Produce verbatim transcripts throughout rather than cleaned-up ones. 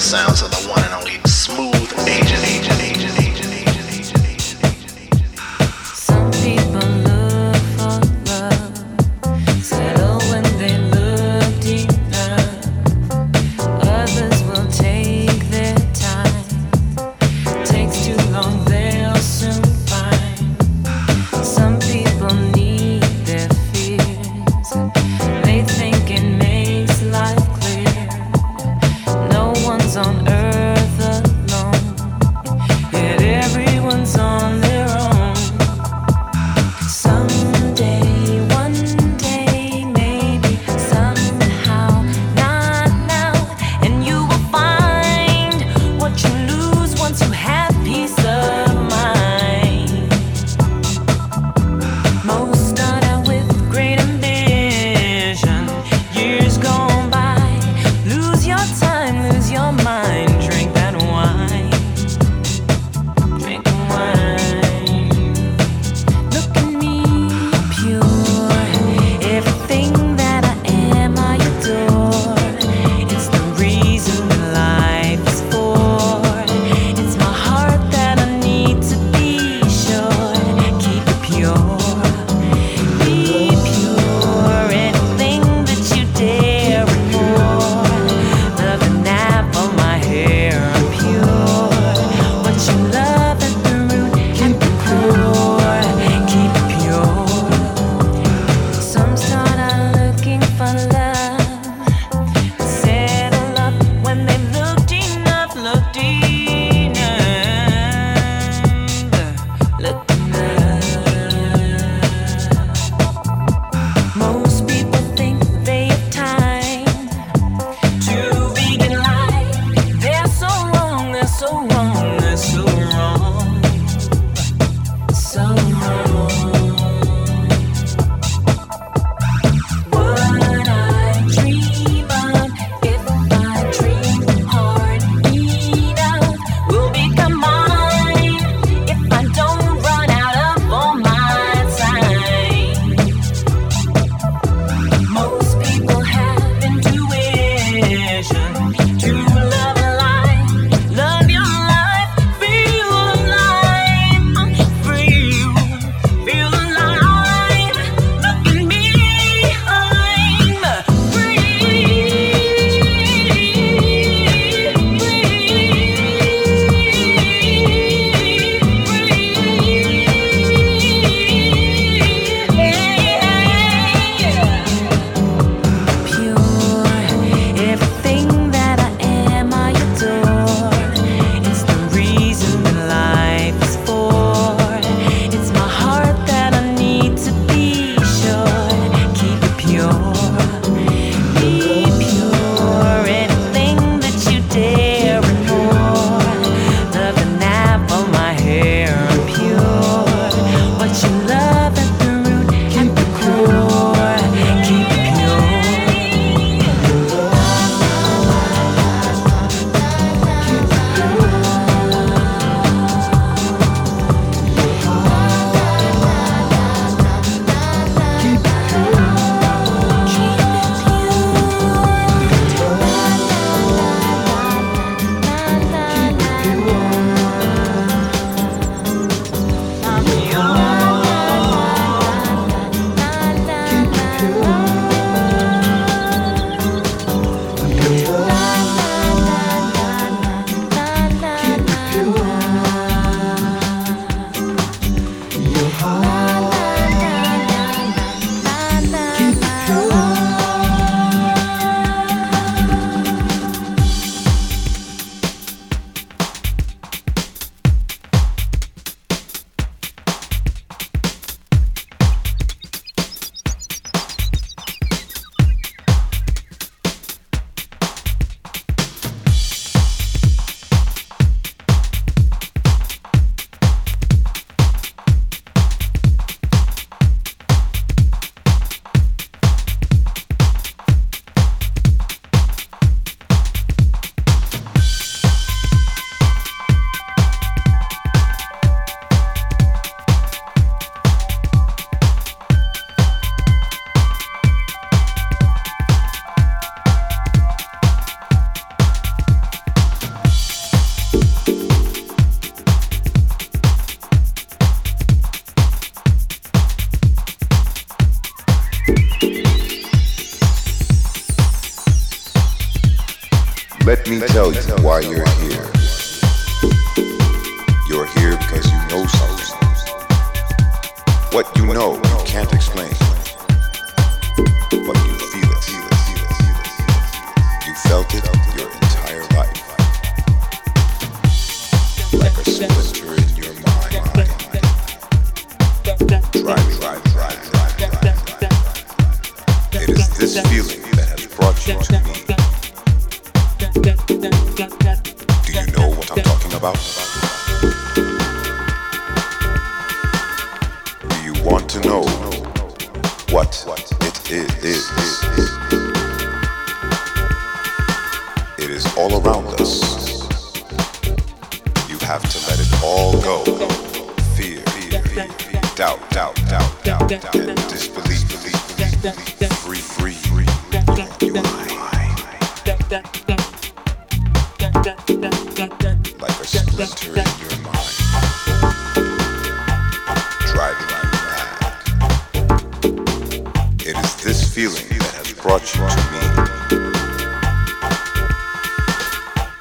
the sounds of the one and only Smooth Agent, Agent, Agent, Agent, Agent, Agent, Agent, Agent, Agent, Agent. Some people look for love, settle when they look deep enough. Others will take their time. Takes too long, they'll soon find. Some people need their fears. They think it makes life on earth. me tell you why you're here. You're here because you know something. What you know, you can't explain. But you feel it. You felt it your entire life. Like a splinter in your mind. Drive, drive, drive, drive, drive. It is this feeling that has brought you to me. Do you know what I'm talking about? Do you want to know what it is? It is all around us. You have to let it all go. Fear, fear, fear, fear. Doubt, doubt, doubt, doubt, doubt, and disbelief, belief, belief. Free, free, free. You and I. Like a splinter in your mind, driving you mad. It is this feeling that has brought you to me.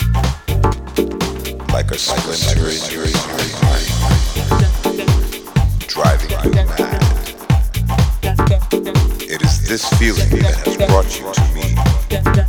Like a splinter in your mind, driving you mad. It is this feeling that has brought you to me. Yeah.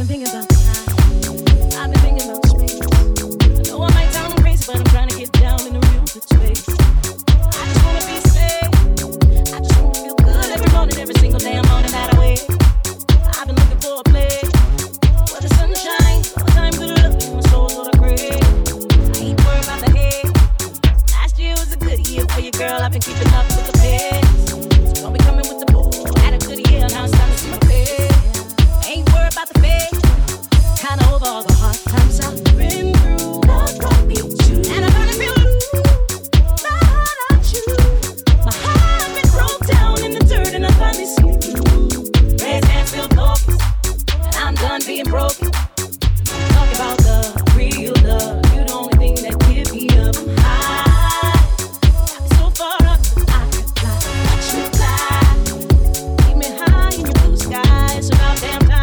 been thinking about time. I've been thinking about space. I know I might sound crazy, but I'm trying to get down in the real good space. I just wanna be safe. I just wanna feel good every morning, every single damn morning that I wake. I've been looking for a place where the sun shines all the time, good luck, and my soul's all gray. I ain't worried about the hate. Last year was a good year for you, girl. I've been keeping up with the pace. It's gonna be coming with the bull. Had a good year, now it's time to see my face. Ain't worried about the fate. Kinda over all the hard times I've been through. Love brought me to, and I'm running real loose. My heart I choose. My heart been broke down in the dirt, and I finally see through. Red hands feel broken, and I'm done being broken. Talk about the real love. You the only thing that give me up. I'm high. I'm so far up that I can fly. Watch me fly. Keep me high in your blue sky. It's about damn time.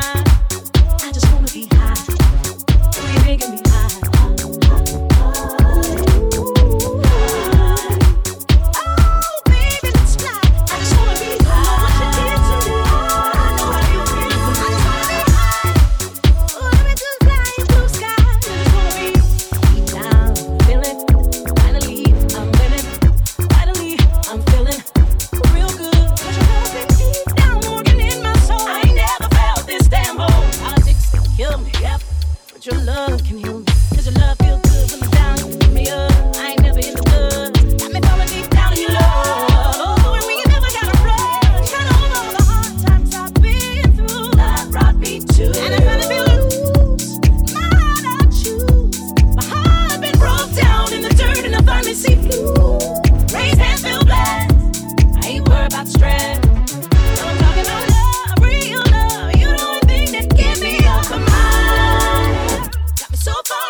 So far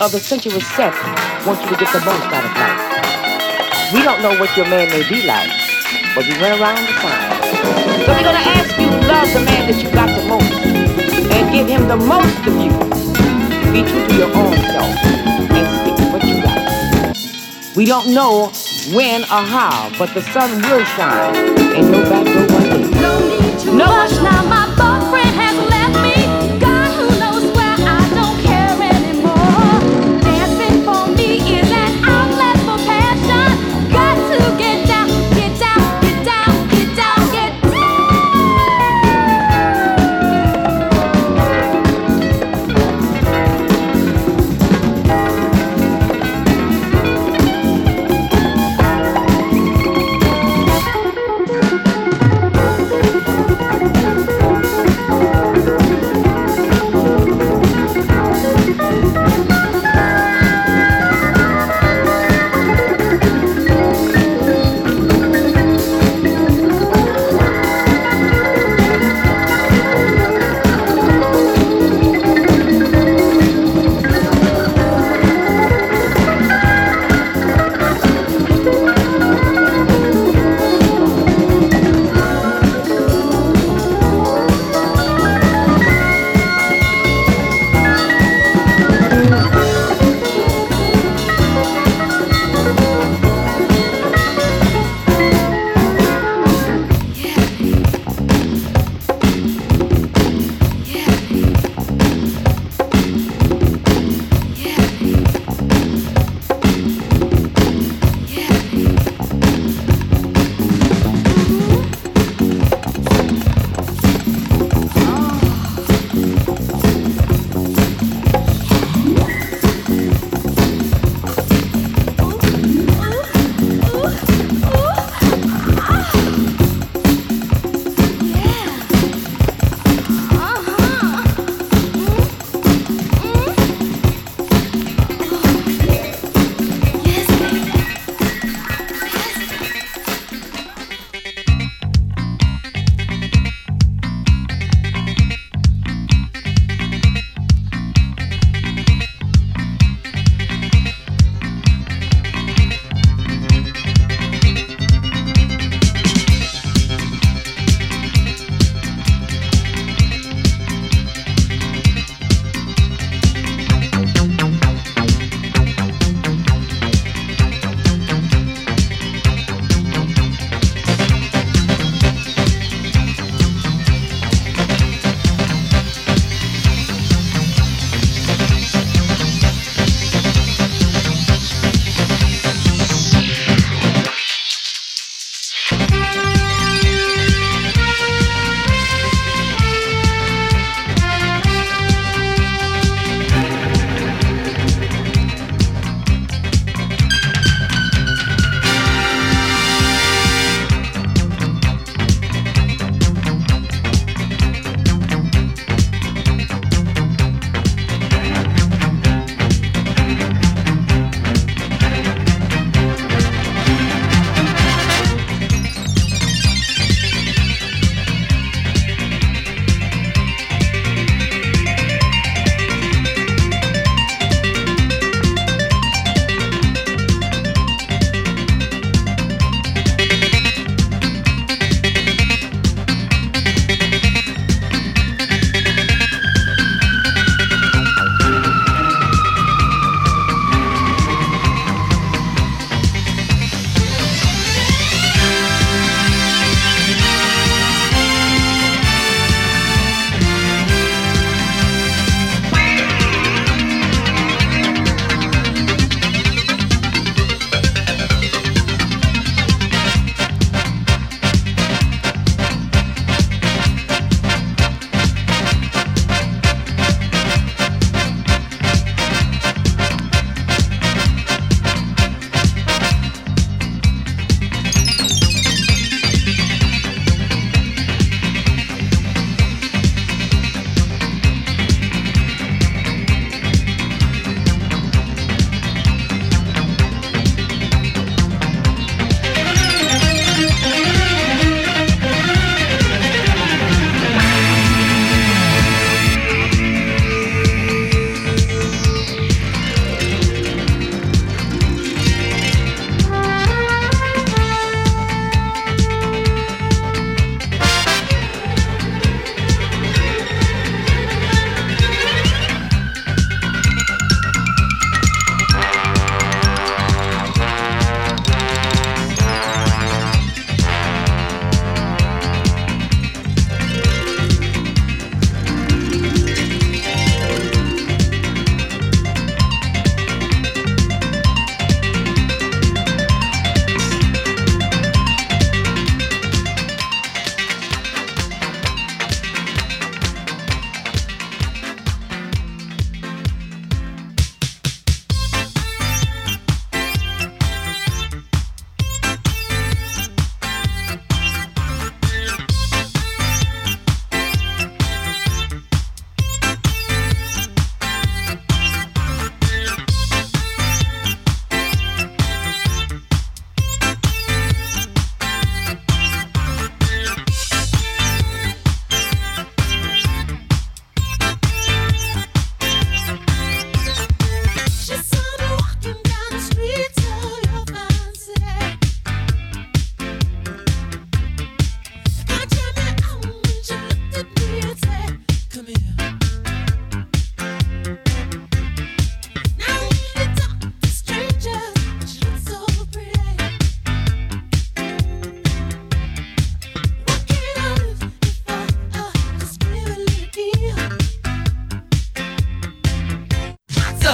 Of the sensual sex want you to get the most out of life. We don't know what your man may be like, but we run around the sign. So we're gonna ask you to love the man that you got the most and give him the most of you. Be true to your own self and stick to what you like. We don't know when or how, but the sun will shine and you'll back door one day. No need to no rush now, my boyfriend has left me. Thank you.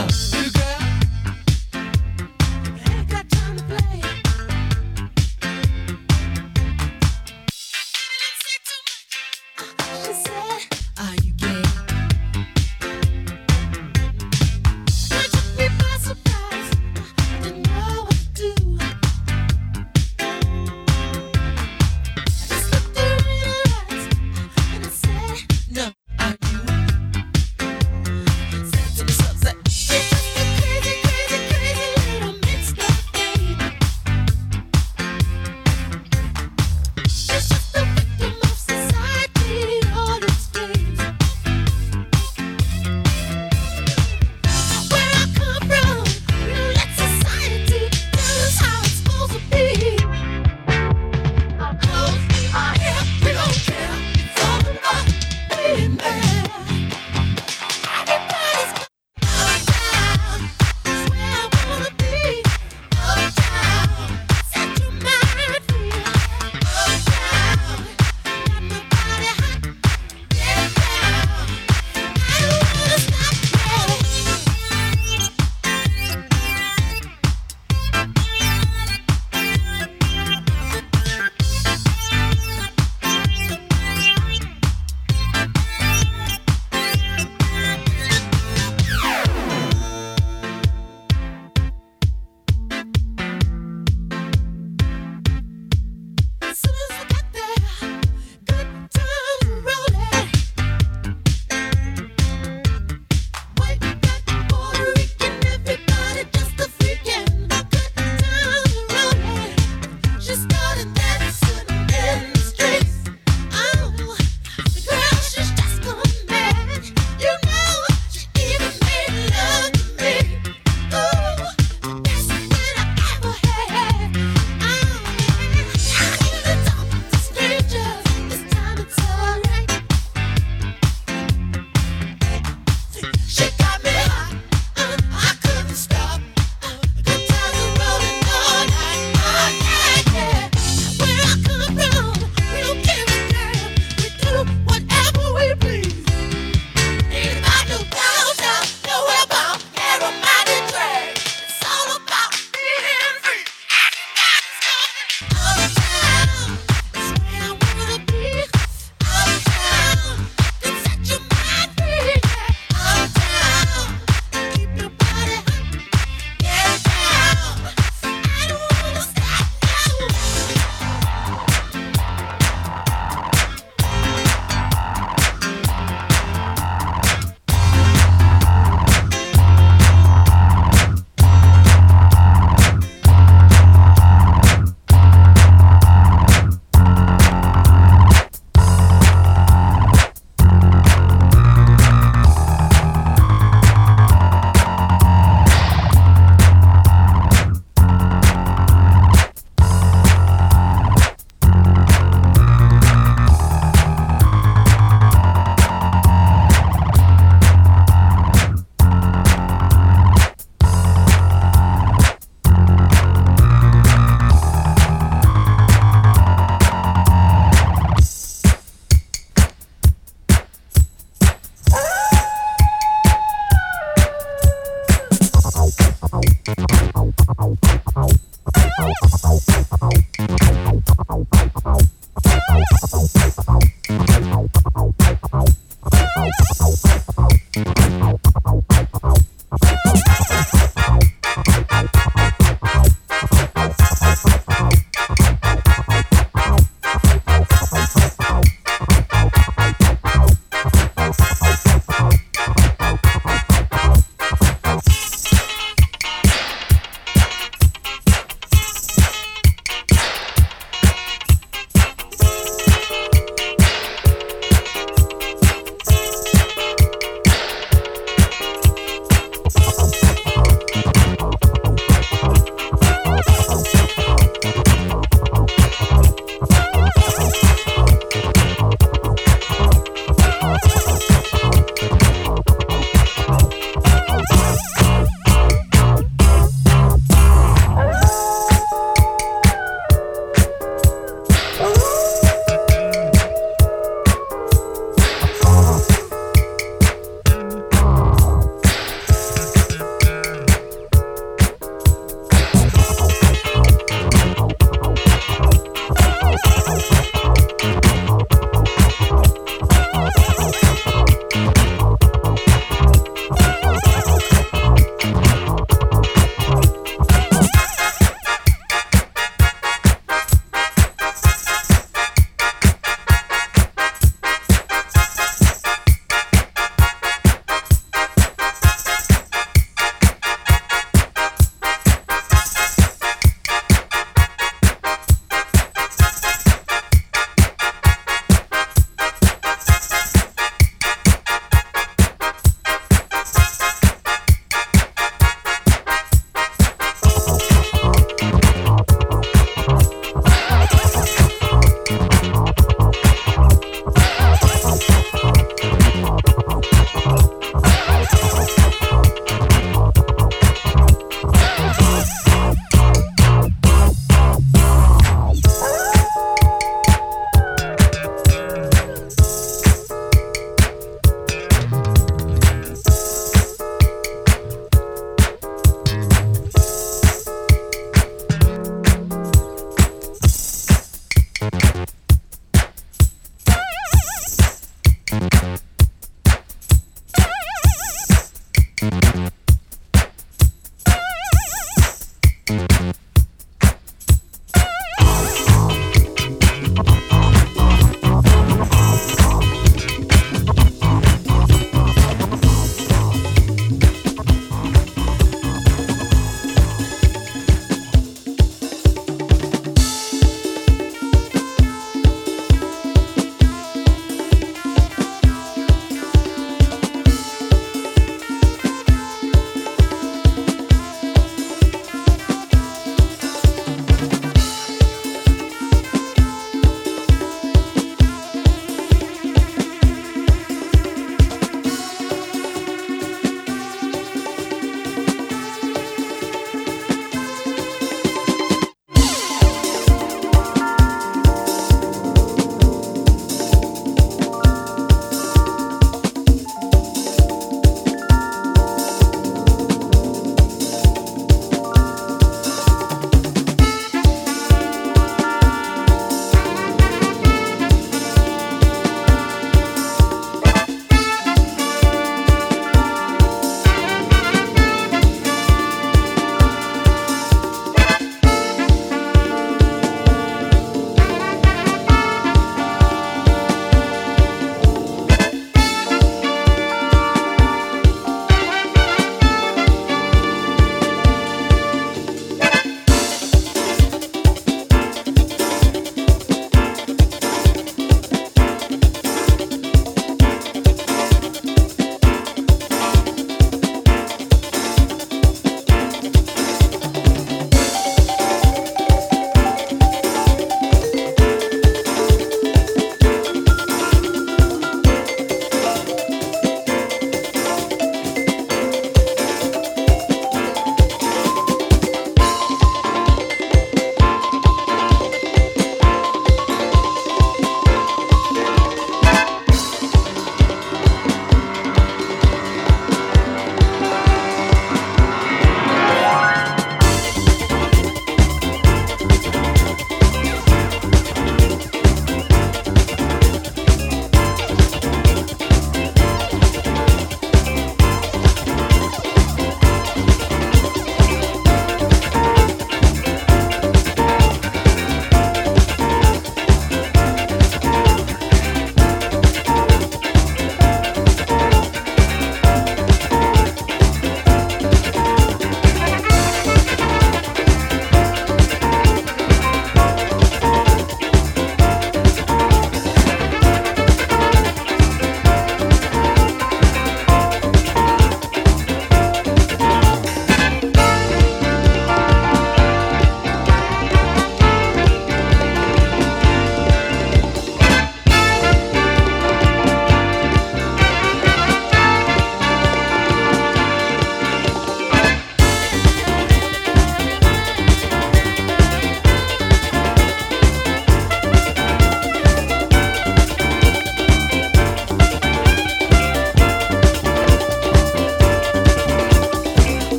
I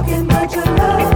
talking about your love.